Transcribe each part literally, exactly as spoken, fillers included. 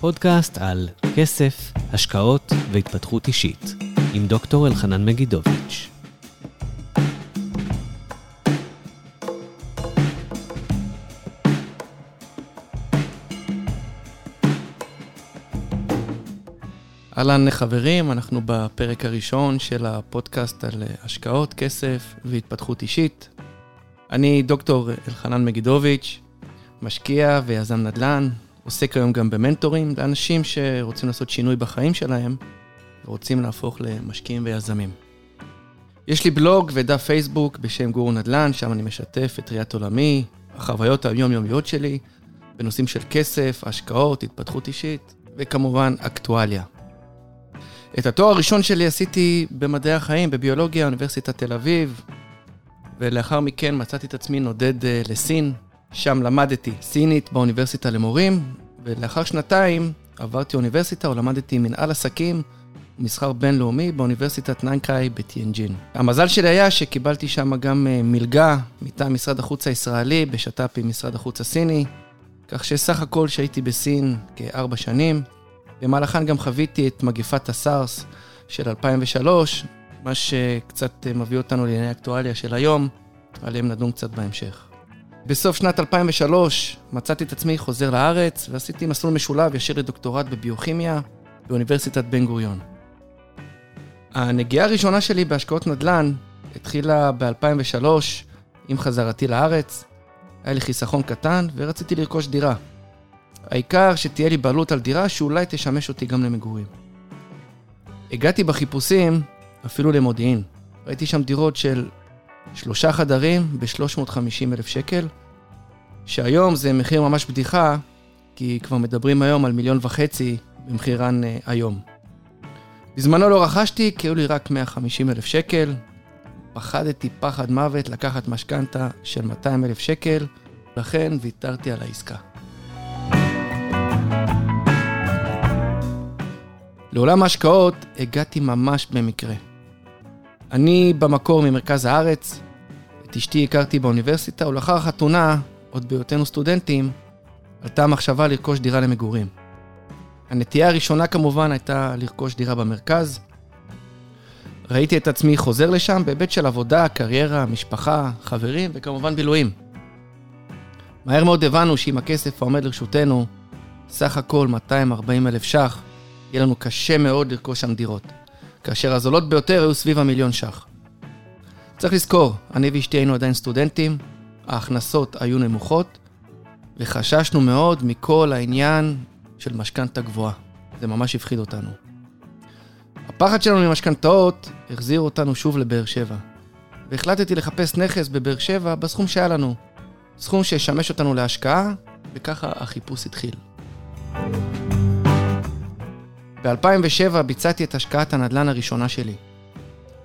פודקאסט על כסף, השקעות והתפתחות אישית, עם דוקטור אלחנן מגידוביץ'. אהלן חברים, אנחנו בפרק הראשון של הפודקאסט על השקעות, כסף והתפתחות אישית. אני דוקטור אלחנן מגידוביץ', משקיע ויזם נדל"ן, עוסק היום גם במנטורים לאנשים שרוצים לעשות שינוי בחיים שלהם ורוצים להפוך למשקיעים ויזמים. יש לי בלוג ודף פייסבוק בשם גורו נדלן, שם אני משתף את ראיית עולמי, החוויות היומיומיות שלי, בנושאים של כסף, השקעות, התפתחות אישית וכמובן אקטואליה. את התואר הראשון שלי עשיתי במדעי החיים, בביולוגיה, אוניברסיטת תל אביב, ולאחר מכן מצאתי את עצמי נודד לסין. שם למדתי סינית באוניברסיטה למורים, ולאחר שנתיים עברתי אוניברסיטה ולמדתי מנהל עסקים ומסחר בינלאומי באוניברסיטת ננקאי בטיאנג'ין. המזל שלי היה שקיבלתי שם גם מלגה מטעם משרד החוץ הישראלי בשת"פ עם משרד החוץ הסיני, כך שסך הכל שהייתי בסין כארבע שנים. במהלכן גם חוויתי את מגפת הסארס של אלפיים ושלוש, מה שקצת מביא אותנו לענייני אקטואליה של היום, עליהם נדון קצת בהמשך. בסוף שנת אלפיים ושלוש מצאתי את עצמי חוזר לארץ, ועשיתי מסלול משולב ישיר לדוקטורט בביוכימיה באוניברסיטת בן גוריון. הנגיעה הראשונה שלי בהשקעות נדל"ן התחילה ב-אלפיים ושלוש עם חזרתי לארץ. היה לי חיסכון קטן ורציתי לרכוש דירה. העיקר שתהיה לי בעלות על דירה שאולי תשמש אותי גם למגורים. הגעתי בחיפושים אפילו למודיעין. ראיתי שם דירות של שלושה חדרים ב-שלוש מאות וחמישים אלף שקל, שהיום זה מחיר ממש בדיחה, כי כבר מדברים היום על מיליון וחצי במחירן היום. בזמנו לא רכשתי, כי היו לי רק מאה וחמישים אלף שקל. פחדתי פחד מוות לקחת משכנתה של מאתיים אלף שקל, לכן ויתרתי על העסקה. לעולם ההשקעות הגעתי ממש במקרה. אני במקור ממרכז הארץ, את אשתי הכרתי באוניברסיטה, ולאחר החתונה, עוד בהיותנו סטודנטים, עלתה המחשבה לרכוש דירה למגורים. הנטייה הראשונה כמובן הייתה לרכוש דירה במרכז. ראיתי את עצמי חוזר לשם בהיבט של עבודה, קריירה, משפחה, חברים וכמובן בילויים. מהר מאוד הבנו שעם הכסף העומד לרשותנו, סך הכל מאתיים וארבעים אלף ש"ח, יהיה לנו קשה מאוד לרכוש שם דירות, כאשר הזולות ביותר היו סביב המיליון ש"ח. צריך לזכור, אני ואשתי היינו עדיין סטודנטים, ההכנסות היו נמוכות, וחששנו מאוד מכל העניין של משכנתה גבוהה. זה ממש הפחיד אותנו. הפחד שלנו ממשכנתאות החזיר אותנו שוב לבאר שבע, והחלטתי לחפש נכס בבאר שבע בסכום שהיה לנו, סכום שישמש אותנו להשקעה, וככה החיפוש התחיל. ב-אלפיים ושבע ביצעתי את השקעת הנדל"ן הראשונה שלי.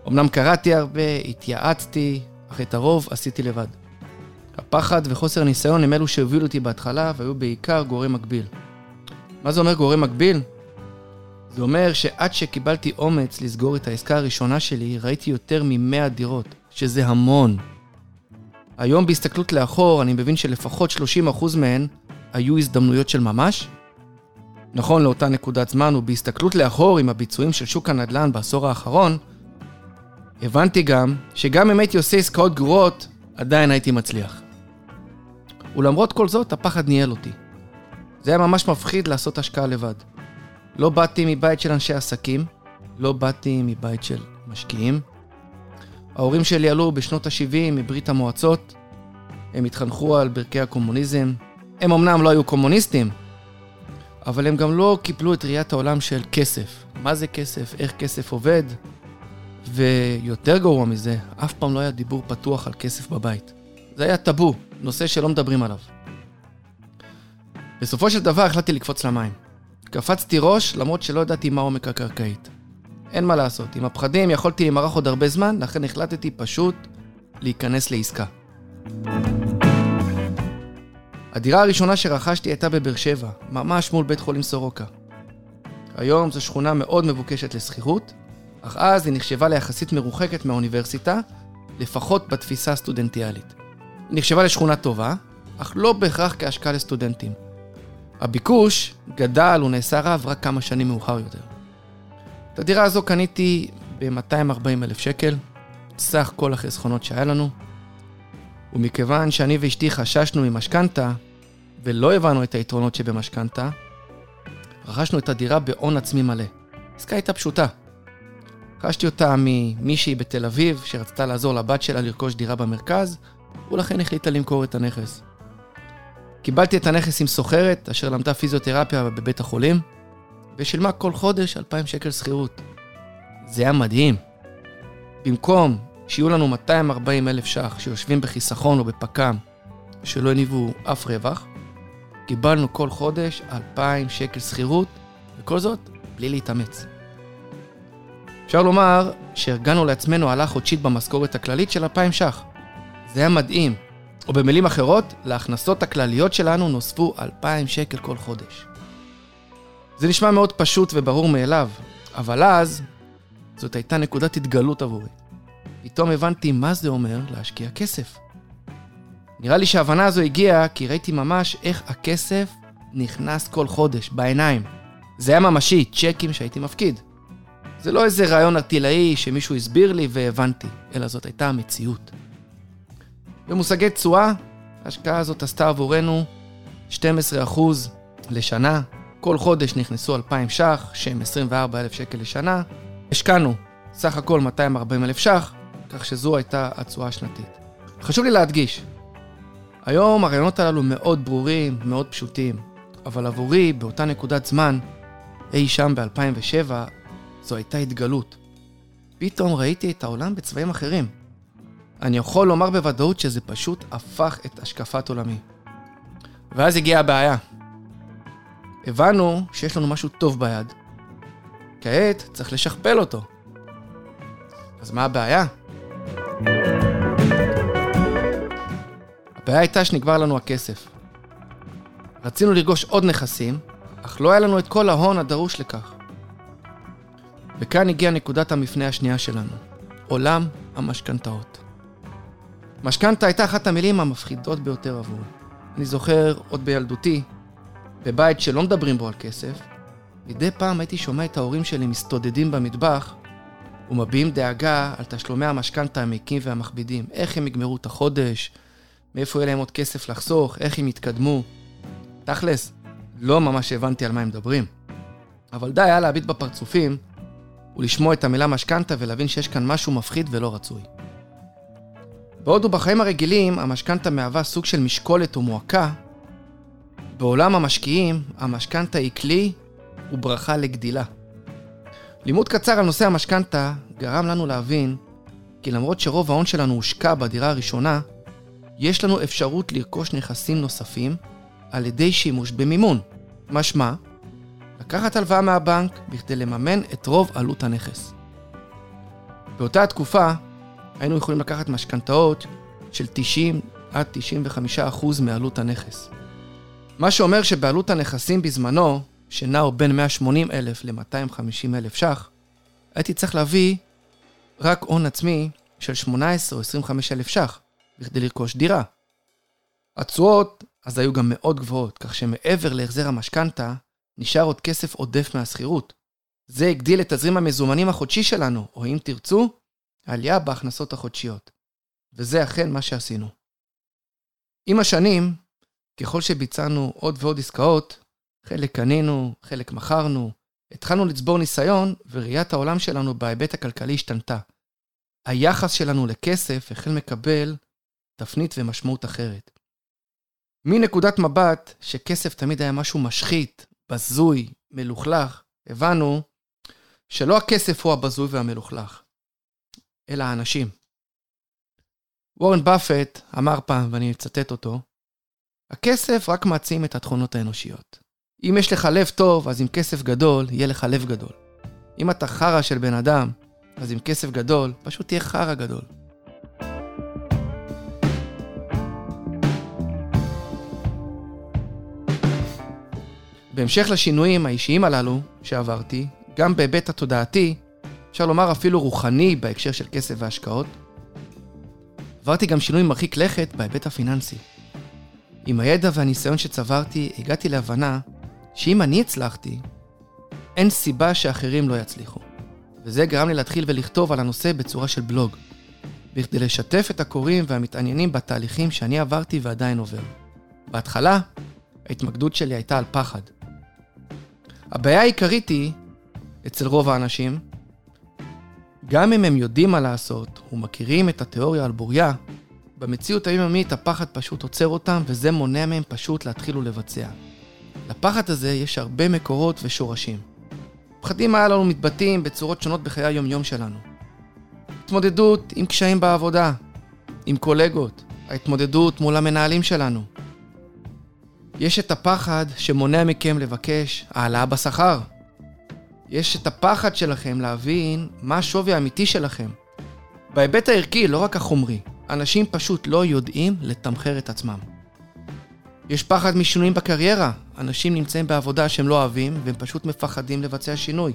אמנם קראתי הרבה, התייעצתי, אך את הרוב עשיתי לבד. הפחד וחוסר ניסיון הם אלו שהובילו אותי בהתחלה והיו בעיקר גורם מקביל. מה זה אומר גורם מקביל? זה אומר שעד שקיבלתי אומץ לסגור את העסקה הראשונה שלי, ראיתי יותר מ-מאה דירות, שזה המון. היום בהסתכלות לאחור אני מבין שלפחות שלושים אחוז מהן היו הזדמנויות של ממש. נכון לאותה נקודת זמן ובהסתכלות לאחור עם הביצועים של שוק הנדל"ן בעשור האחרון, הבנתי גם שגם אם הייתי עושה עסקאות גרועות, עדיין הייתי מצליח. ולמרות כל זאת, הפחד ניהל אותי. זה היה ממש מפחיד לעשות השקעה לבד. לא באתי מבית של אנשי עסקים, לא באתי מבית של משקיעים. ההורים שלי עלו בשנות ה-שבעים מברית המועצות, הם התחנכו על ברכי הקומוניזם. הם אמנם לא היו קומוניסטים, אבל הם גם לא קיבלו את ראיית העולם של כסף. מה זה כסף? איך כסף עובד? ויותר גרוע מזה, אף פעם לא היה דיבור פתוח על כסף בבית. זה היה טאבו, נושא שלא מדברים עליו. בסופו של דבר החלטתי לקפוץ למים. קפצתי ראש למרות שלא ידעתי מה עומק הקרקעית. אין מה לעשות, עם הפחדים יכולתי להימרח עוד הרבה זמן, לכן החלטתי פשוט להיכנס לעסקה. הדירה הראשונה שרכשתי הייתה בבאר שבע, ממש מול בית חולים סורוקה. היום זו שכונה מאוד מבוקשת לסחירות, אך אז היא נחשבה ליחסית מרוחקת מהאוניברסיטה, לפחות בתפיסה הסטודנטיאלית. היא נחשבה לשכונה טובה, אך לא בהכרח כהשקעה לסטודנטים. הביקוש גדל ונעשה רב רק כמה שנים מאוחר יותר. את הדירה הזו קניתי ב-מאתיים וארבעים אלף שקל, סך כל החסכונות שהיה לנו, ומכיוון שאני ואשתי חששנו ממשכנתה, ולא הבנו את היתרונות שבמשכנתה, רכשנו את הדירה בעון עצמי מלא. עסקה הייתה פשוטה. רכשתי אותה ממישהי בתל אביב שרצתה לעזור לבת שלה לרכוש דירה במרכז, ולכן החליטה למכור את הנכס. קיבלתי את הנכס עם סוחרת, אשר למדה פיזיותרפיה בבית החולים, ושילמה כל חודש אלפיים שקל שכירות. זה היה מדהים. במקום שיהיו לנו מאתיים וארבעים אלף ש"ח שיושבים בחיסכון או בפקם, שלא הניבו אף רווח, קיבלנו כל חודש אלפיים שקל שכירות, וכל זאת בלי להתאמץ. אפשר לומר שהרגענו לעצמנו עלה חודשית במשכורת הכללית של אלפיים ש"ח. זה היה מדהים. או במילים אחרות, להכנסות הכלליות שלנו נוספו אלפיים שקל כל חודש. זה נשמע מאוד פשוט וברור מאליו, אבל אז זאת הייתה נקודת התגלות עבורי. פתאום הבנתי מה זה אומר להשקיע כסף. נראה לי שההבנה הזו הגיעה כי ראיתי ממש איך הכסף נכנס כל חודש בעיניים. זה היה ממשי, צ'קים שהייתי מפקיד. זה לא איזה רעיון ארטילאי שמישהו הסביר לי והבנתי, אלא זאת הייתה המציאות. במושגי תשואה, ההשקעה הזאת עשתה עבורנו שנים עשר אחוז לשנה. כל חודש נכנסו אלפיים ש"ח, שהם עשרים וארבעה אלף שקל לשנה. השקענו סך הכל מאתיים וארבעים אלף ש"ח, כך שזו הייתה התשואה השנתית. חשוב לי להדגיש, היום הרעיונות הללו מאוד ברורים, מאוד פשוטים, אבל עבורי באותה נקודת זמן, אי שם ב-אלפיים ושבע, זו הייתה התגלות. פתאום ראיתי את העולם בצבעים אחרים. אני יכול לומר בוודאות שזה פשוט הפך את השקפת עולמי. ואז הגיעה הבעיה. הבנו שיש לנו משהו טוב ביד. כעת צריך לשכפל אותו. אז מה הבעיה? הבעיה הייתה שנגבר לנו הכסף. רצינו לרגוש עוד נכסים, אך לא היה לנו את כל ההון הדרוש לכך. וכאן הגיעה נקודת המפנה השנייה שלנו, עולם המשכנתאות. משכנתה הייתה אחת המילים המפחידות ביותר עבור. אני זוכר עוד בילדותי, בבית שלא מדברים בו על כסף, מדי פעם הייתי שומע את ההורים שלי מסתודדים במטבח, ומביעים דאגה על תשלומי המשכנתה העמיקים והמכבידים, איך הם יגמרו את החודש, מאיפה יהיה להם עוד כסף לחסוך, איך הם יתקדמו. תכלס, לא ממש הבנתי על מה הם מדברים. אבל די היה להביט בפרצופים, ולשמוע את המילה משכנתה ולהבין שיש כאן משהו מפחיד ולא רצוי. בעוד ובחיים הרגילים, המשכנתה מהווה סוג של משקולת או מועקה. בעולם המשקיעים, המשכנתה היא כלי וברכה לגדילה. לימוד קצר על נושא המשכנתה גרם לנו להבין כי למרות שרוב ההון שלנו הושקע בדירה הראשונה, יש לנו אפשרות לרכוש נכסים נוספים על ידי שימוש במימון. משמע, לקחת הלוואה מהבנק בכדי לממן את רוב עלות הנכס. באותה התקופה, היינו יכולים לקחת משכנתאות של תשעים עד תשעים וחמישה אחוז מעלות הנכס. מה שאומר שבעלות הנכסים בזמנו, שנעו בין מאה שמונים אלף ל-מאתיים חמישים אלף ש"ח, הייתי צריך להביא רק הון עצמי של שמונה עשרה או עשרים וחמישה אלף ש"ח, בכדי לרכוש דירה. התשואות אז היו גם מאוד גבוהות, כך שמעבר להחזר המשכנתה, נשאר עוד כסף עודף מהשכירות. זה הגדיל את תזרים המזומנים החודשי שלנו, או אם תרצו, עלייה בהכנסות החודשיות. וזה אכן מה שעשינו. עם השנים, ככל שביצענו עוד ועוד עסקאות, חלק קנינו, חלק מכרנו, התחלנו לצבור ניסיון, וראיית העולם שלנו בהיבט הכלכלי השתנתה. היחס שלנו לכסף החל מקבל תפנית ומשמעות אחרת. מנקודת מבט שכסף תמיד היה משהו משחית, בזוי, מלוכלך, הבנו שלא הכסף הוא הבזוי והמלוכלך, אלא האנשים. וורן באפט אמר פעם, ואני מצטט אותו, הכסף רק מעצים את התכונות האנושיות. אם יש לך לב טוב, אז עם כסף גדול, יהיה לך לב גדול. אם אתה חרה של בן אדם, אז עם כסף גדול, פשוט תהיה חרה גדול. בהמשך לשינויים האישיים הללו שעברתי, גם בהיבט התודעתי, אפשר לומר אפילו רוחני בהקשר של כסף והשקעות, עברתי גם שינויים מרחיק לכת בהיבט הפיננסי. עם הידע והניסיון שצברתי, הגעתי להבנה שאם אני הצלחתי, אין סיבה שאחרים לא יצליחו. וזה גרם לי להתחיל ולכתוב על הנושא בצורה של בלוג, בכדי לשתף את הקוראים והמתעניינים בתהליכים שאני עברתי ועדיין עובר. בהתחלה, ההתמקדות שלי הייתה על פחד. הבעיה העיקרית היא, אצל רוב האנשים, גם אם הם יודעים מה לעשות ומכירים את התיאוריה על בוריה, במציאות היומיומית הפחד פשוט עוצר אותם, וזה מונע מהם פשוט להתחיל ולבצע. לפחד הזה יש הרבה מקורות ושורשים. פחדים היה לנו מתבטאים בצורות שונות בחיי היומיום שלנו. התמודדות עם קשיים בעבודה, עם קולגות, ההתמודדות מול המנהלים שלנו. יש את הפחד שמונע מכם לבקש העלאה בשכר. יש את הפחד שלכם להבין מה השווי האמיתי שלכם. בהיבט הערכי, לא רק החומרי, אנשים פשוט לא יודעים לתמחר את עצמם. יש פחד משינויים בקריירה. אנשים נמצאים בעבודה שהם לא אוהבים, והם פשוט מפחדים לבצע שינוי.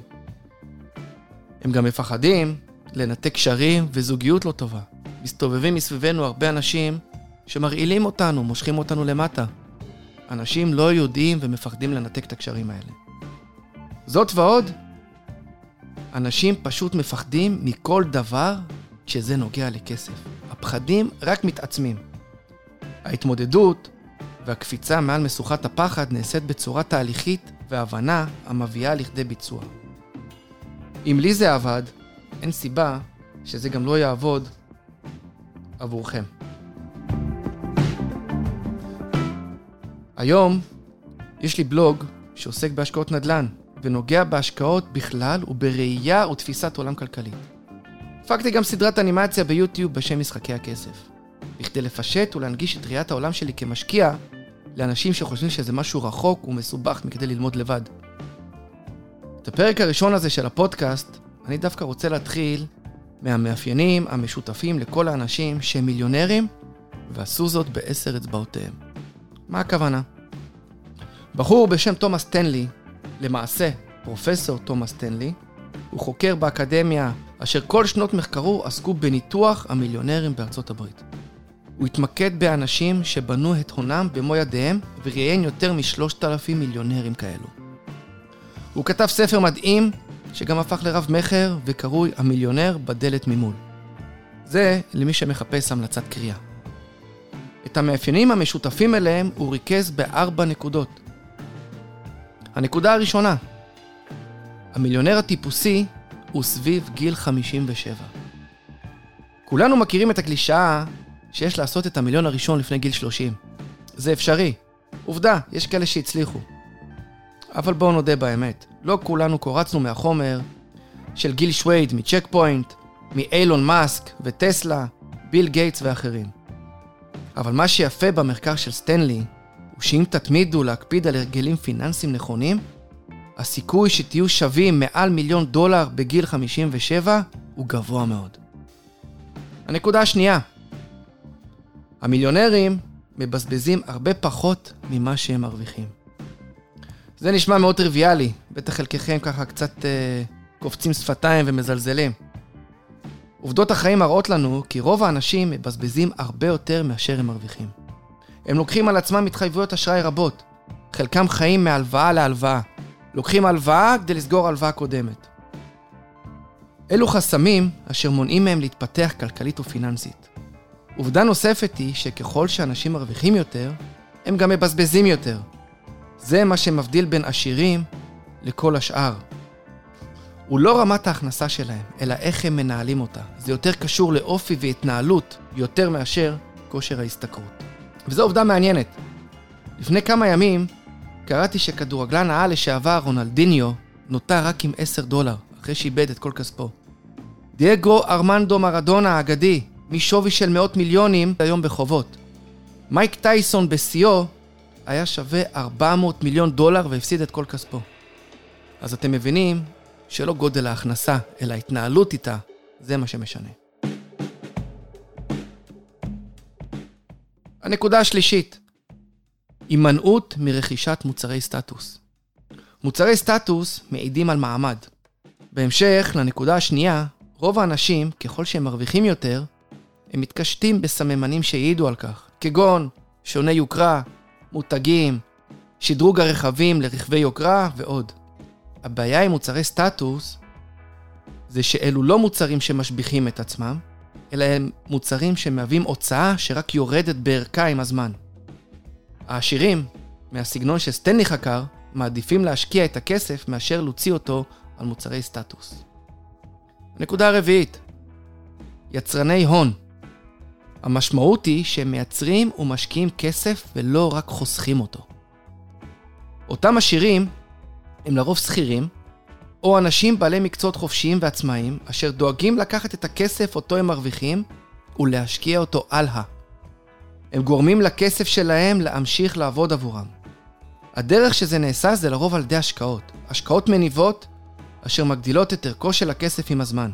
הם גם מפחדים לנתק קשרים וזוגיות לא טובה. מסתובבים מסביבנו הרבה אנשים שמרעילים אותנו, מושכים אותנו למטה. אנשים לא יודעים ומפחדים לנתק את הקשרים האלה. זאת ועוד, אנשים פשוט מפחדים מכל דבר שזה נוגע לכסף. הפחדים רק מתעצמים. ההתמודדות והקפיצה מעל מסוכת הפחד נעשית בצורה תהליכית והבנה המביאה לכדי ביצוע. אם לי זה עבד, אין סיבה שזה גם לא יעבוד עבורכם. היום יש לי בלוג שעוסק בהשקעות נדל"ן ונוגע בהשקעות בכלל ובראייה ותפיסת עולם כלכלית. הפקתי גם סדרת אנימציה ביוטיוב בשם משחקי הכסף, בכדי לפשט ולהנגיש את ראיית העולם שלי כמשקיע לאנשים שחושבים שזה משהו רחוק ומסובך מכדי ללמוד לבד. את הפרק הראשון הזה של הפודקאסט אני דווקא רוצה להתחיל מהמאפיינים המשותפים לכל האנשים שהם מיליונרים ועשו זאת בעשר אצבעותיהם. מה הכוונה? בחור בשם תומאס סטנלי, למעשה פרופסור תומאס סטנלי, הוא חוקר באקדמיה אשר כל שנות מחקרו עסקו בניתוח המיליונרים בארצות הברית. הוא התמקד באנשים שבנו את הונם במו ידיהם וראיין יותר משלושת אלפים מיליונרים כאלו. הוא כתב ספר מדהים שגם הפך לרב מחר וקרוי המיליונר בדלת ממול. זה למי שמחפש המלצת קריאה. את המאפיינים המשותפים אליהם הוא ריכז בארבע נקודות. הנקודה הראשונה, המיליונר הטיפוסי הוא סביב גיל חמישים ושבע. כולנו מכירים את הקלישאה שיש לעשות את המיליון הראשון לפני גיל שלושים. זה אפשרי. עובדה, יש כאלה שהצליחו. אבל בואו נודה באמת, לא כולנו קורצנו מהחומר של גיל שווייד מצ'ק פוינט, מאילון מאסק וטסלה, ביל גייטס ואחרים. אבל מה שיפה במחקר של סטנלי הוא שאם תתמידו להקפיד על הרגלים פיננסיים נכונים, הסיכוי שתהיו שווים מעל מיליון דולר בגיל חמישים ושבע הוא גבוה מאוד. הנקודה השנייה, המיליונרים מבזבזים הרבה פחות ממה שהם מרוויחים. זה נשמע מאוד טריוויאלי, בטח חלקכם ככה קצת אה, קופצים שפתיים ומזלזלים. עובדות החיים מראות לנו כי רוב האנשים מבזבזים הרבה יותר מאשר הם מרוויחים. הם לוקחים על עצמם התחייבויות אשראי רבות, חלקם חיים מהלוואה להלוואה, לוקחים הלוואה כדי לסגור הלוואה קודמת. אלו חסמים אשר מונעים מהם להתפתח כלכלית ופיננסית. עובדה נוספת היא שככל שאנשים מרוויחים יותר, הם גם מבזבזים יותר. זה מה שמבדיל בין עשירים לכל השאר. הוא לא רמת ההכנסה שלהם, אלא איך הם מנהלים אותה. זה יותר קשור לאופי והתנהלות יותר מאשר כושר ההשתכרות. וזו עובדה מעניינת. לפני כמה ימים קראתי שכדורגלן העל לשעבר רונלדיניו נותר רק עם עשרה דולר אחרי שאיבד את כל כספו. דיאגו ארמנדו מרדונה האגדי, משווי של מאות מיליונים היום בחובות. מייק טייסון בסיו היה שווה ארבע מאות מיליון דולר והפסיד את כל כספו. אז אתם מבינים שלא גודל ההכנסה, אלא התנהלות איתה, זה מה שמשנה. הנקודה השלישית, הימנעות מרכישת מוצרי סטטוס. מוצרי סטטוס מעידים על מעמד. בהמשך לנקודה השנייה, רוב האנשים, ככל שהם מרוויחים יותר, הם מתקשטים בסממנים שיעידו על כך, כגון, שוני יוקרה, מותגים, שדרוג הרכבים לרכבי יוקרה ועוד. הבעיה עם מוצרי סטטוס זה שאלו לא מוצרים שמשביחים את עצמם, אלא הם מוצרים שמהווים הוצאה שרק יורדת בערכה עם הזמן. העשירים, מהסגנון שסטנלי חקר, מעדיפים להשקיע את הכסף מאשר להוציא אותו על מוצרי סטטוס. הנקודה הרביעית, יצרני הון. המשמעות היא שהם מייצרים ומשקיעים כסף ולא רק חוסכים אותו. אותם עשירים הם לרוב שכירים, או אנשים בעלי מקצועות חופשיים ועצמאיים, אשר דואגים לקחת את הכסף אותו הם מרוויחים ולהשקיע אותו הלאה. הם גורמים לכסף שלהם להמשיך לעבוד עבורם. הדרך שזה נעשה זה לרוב על ידי השקעות. השקעות מניבות אשר מגדילות את ערכו של הכסף עם הזמן.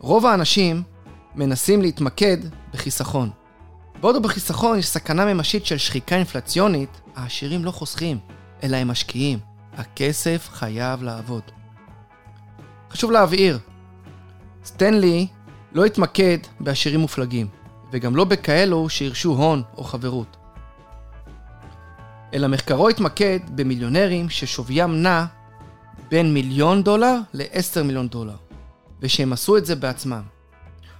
רוב האנשים מנסים להתמקד בחיסכון. בעוד בחיסכון יש סכנה ממשית של שחיקה אינפלציונית, העשירים לא חוסכים, אלא הם משקיעים. הכסף חייב לעבוד. חשוב להבהיר, סטנלי לא התמקד בעשירים מופלגים, וגם לא בכאלו שירשו הון או חברות. אלא מחקרו התמקד במיליונרים ששוויים נע בין מיליון דולר לעשר מיליון דולר, ושהם עשו את זה בעצמם.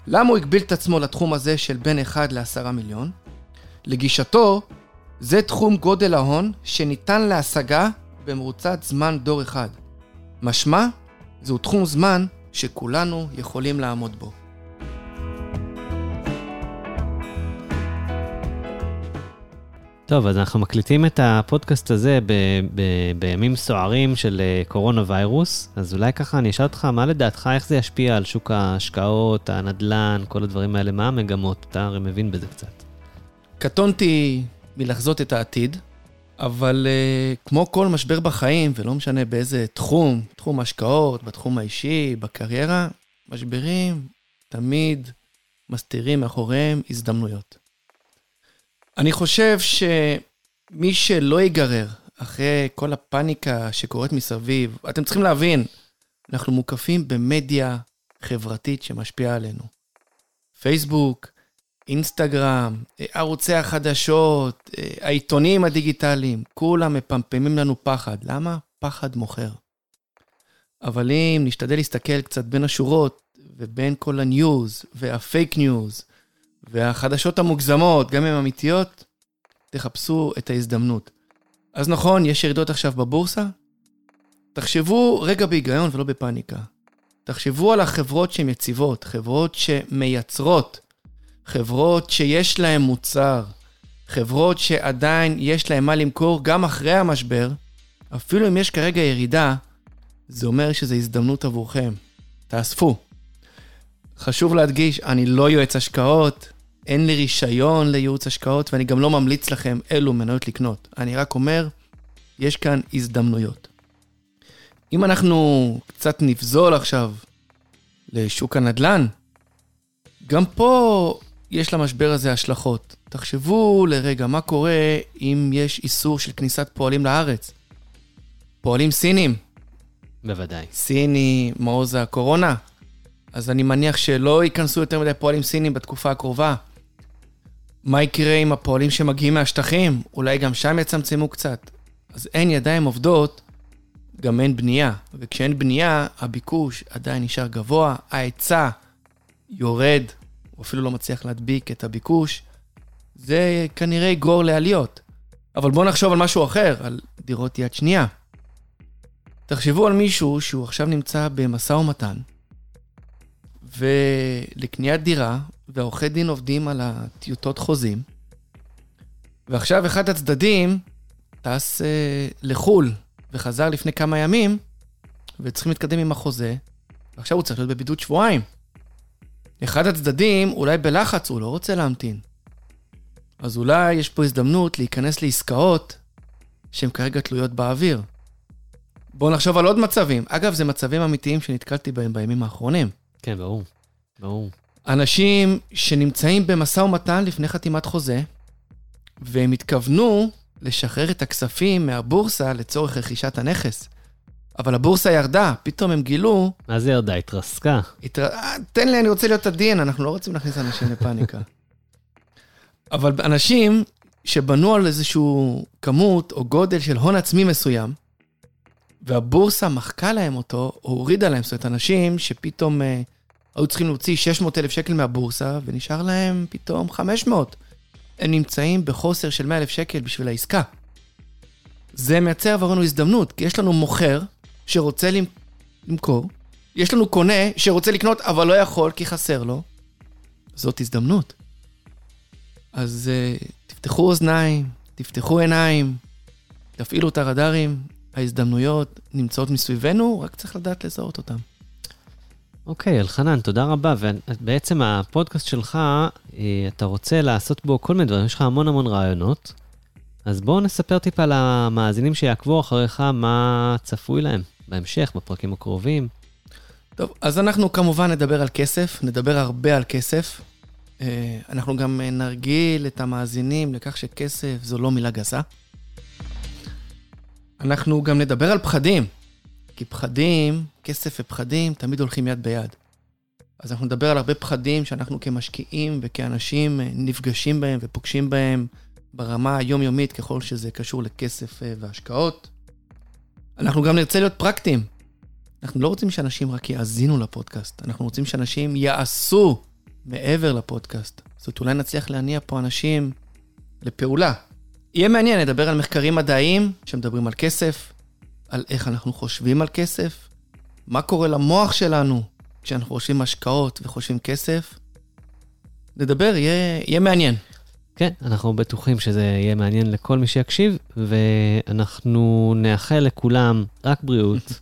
למה הוא הגביל את עצמו לתחום הזה של בין אחד לעשרה מיליון? לגישתו, זה תחום גודל ההון שניתן להשגה במרוצת זמן דור אחד. משמע, זהו תחום זמן שכולנו יכולים לעמוד בו. טוב, אז אנחנו מקליטים את הפודקאסט הזה ב- ב- בימים סוערים של קורונה ויירוס, אז אולי ככה אני אשאל אותך, מה לדעתך, איך זה ישפיע על שוק ההשקעות, הנדלן, כל הדברים האלה, מה המגמות? אתה הרי מבין בזה קצת. קטונתי מלחזות את העתיד, אבל uh, כמו כל משבר בחיים, ולא משנה באיזה תחום, תחום השקעות, בתחום האישי, בקריירה, משברים תמיד מסתירים מאחוריהם הזדמנויות. אני חושב שמי שלא ייגרר אחרי כל הפאניקה שקורית מסביב, אתם צריכים להבין, אנחנו מוקפים במדיה חברתית שמשפיעה עלינו. פייסבוק, אינסטגרם, ערוצי החדשות, העיתונים הדיגיטליים, כולם מפמפמים לנו פחד. למה? פחד מוכר. אבל אם נשתדל להסתכל קצת בין השורות ובין כל הניוז והפייק ניוז, והחדשות המוגזמות, גם הן אמיתיות, תחפשו את ההזדמנות. אז נכון, יש ירידות עכשיו בבורסה? תחשבו רגע בהיגיון ולא בפאניקה. תחשבו על החברות שהן יציבות, חברות שמייצרות, חברות שיש להן מוצר, חברות שעדיין יש להן מה למכור גם אחרי המשבר, אפילו אם יש כרגע ירידה, זה אומר שזו הזדמנות עבורכם. תאספו. חשוב להדגיש, אני לא יועץ השקעות, אין לי רישיון לייעוץ השקעות, ואני גם לא ממליץ לכם אילו מניות לקנות. אני רק אומר, יש כאן הזדמנויות. אם אנחנו קצת נבזול עכשיו לשוק הנדלן, גם פה יש למשבר הזה השלכות. תחשבו לרגע מה קורה אם יש איסור של כניסת פועלים לארץ. פועלים סינים. בוודאי. סיני, מעוז הקורונה. אז אני מניח שלא ייכנסו יותר מדי פועלים סינים בתקופה הקרובה. מה יקרה עם הפועלים שמגיעים מהשטחים? אולי גם שם יצמצמו קצת. אז אין ידיים עובדות, גם אין בנייה. וכשאין בנייה, הביקוש עדיין נשאר גבוה, ההיצע יורד, או אפילו לא מצליח להדביק את הביקוש. זה כנראה יגרור לעליות. אבל בואו נחשוב על משהו אחר, על דירות יד שנייה. תחשבו על מישהו שהוא עכשיו נמצא במשא ומתן, ולקניית דירה, ועורכי דין עובדים על הטיוטות חוזים, ועכשיו אחד הצדדים טס אה, לחול, וחזר לפני כמה ימים, וצריכים להתקדם עם החוזה, ועכשיו הוא צריך להיות בבידוד שבועיים. אחד הצדדים אולי בלחץ, הוא לא רוצה להמתין. אז אולי יש פה הזדמנות להיכנס לעסקאות, שהן כרגע תלויות באוויר. בואו נחשוב על עוד מצבים. אגב, זה מצבים אמיתיים שנתקלתי בהם בימים האחרונים. כן, ברור, ברור. אנשים שנמצאים במשא ומתן לפני חתימת חוזה, והם התכוונו לשחרר את הכספים מהבורסה לצורך רכישת הנכס. אבל הבורסה ירדה, פתאום הם גילו... מה זה ירדה? התרסקה? התר... תן לי, אני רוצה להיות עדין, אנחנו לא רוצים להכניס אנשים לפאניקה. אבל אנשים שבנו על איזשהו כמות או גודל של הון עצמי מסוים, והבורסה מחקה להם אותו, או הורידה להם, זאת אומרת, אנשים שפתאום אה, היו צריכים להוציא שש מאות אלף שקל מהבורסה, ונשאר להם פתאום חמש מאות. הם נמצאים בחוסר של מאה אלף שקל בשביל העסקה. זה מייצר עברנו הזדמנות, כי יש לנו מוכר שרוצה למכור, יש לנו קונה שרוצה לקנות, אבל לא יכול כי חסר לו. זאת הזדמנות. אז uh, תפתחו אוזניים, תפתחו עיניים, תפעילו את הרדארים, ההזדמנויות נמצאות מסביבנו, רק צריך לדעת לזהות אותם. אוקיי, okay, אלחנן, תודה רבה. ובעצם הפודקאסט שלך, אתה רוצה לעשות בו כל מיני דברים, יש לך המון המון רעיונות, אז בואו נספר טיפה למאזינים שיעקבו אחריך מה צפוי להם בהמשך, בפרקים הקרובים. טוב, אז אנחנו כמובן נדבר על כסף, נדבר הרבה על כסף. אנחנו גם נרגיל את המאזינים לכך שכסף זו לא מילה גסה. אנחנו גם נדבר על פחדים, כי פחדים, כסף ופחדים תמיד הולכים יד ביד. אז אנחנו נדבר על הרבה פחדים שאנחנו כמשקיעים וכאנשים נפגשים בהם ופוגשים בהם ברמה היומיומית ככל שזה קשור לכסף והשקעות. אנחנו גם נרצה להיות פרקטיים. אנחנו לא רוצים שאנשים רק יאזינו לפודקאסט, אנחנו רוצים שאנשים יעשו מעבר לפודקאסט. זאת אולי נצליח להניע פה אנשים לפעולה. יהיה מעניין, נדבר על מחקרים מדעיים שמדברים על כסף, על איך אנחנו חושבים על כסף, מה קורה למוח שלנו כשאנחנו חושבים השקעות וחושבים כסף. נדבר, יהיה, יהיה מעניין. כן, אנחנו בטוחים שזה יהיה מעניין לכל מי שיקשיב, ואנחנו נאחל לכולם רק בריאות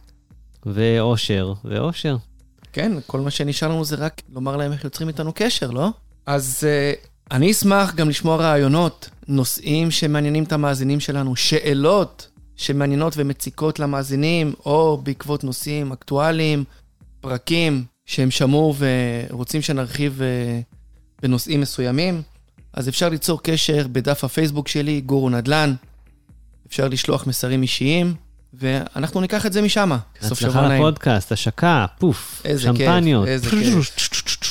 ואושר ואושר. כן, כל מה שנשאר לנו זה רק לומר להם איך יוצרים איתנו קשר, לא? אז uh, אני אשמח גם לשמוע רעיונות, נושאים שמעניינים את המאזינים שלנו, שאלות שמעניינות ומציקות למאזינים, או בעקבות נושאים אקטואליים, פרקים שהם שמעו ורוצים שנרחיב uh, בנושאים מסוימים. אז אפשר ליצור קשר בדף הפייסבוק שלי, גורו נדלן, אפשר לשלוח מסרים אישיים, ואנחנו ניקח את זה משם. הצלחה לפודקאסט, השקה, פוף, שמפניות. איזה כיף, איזה כיף.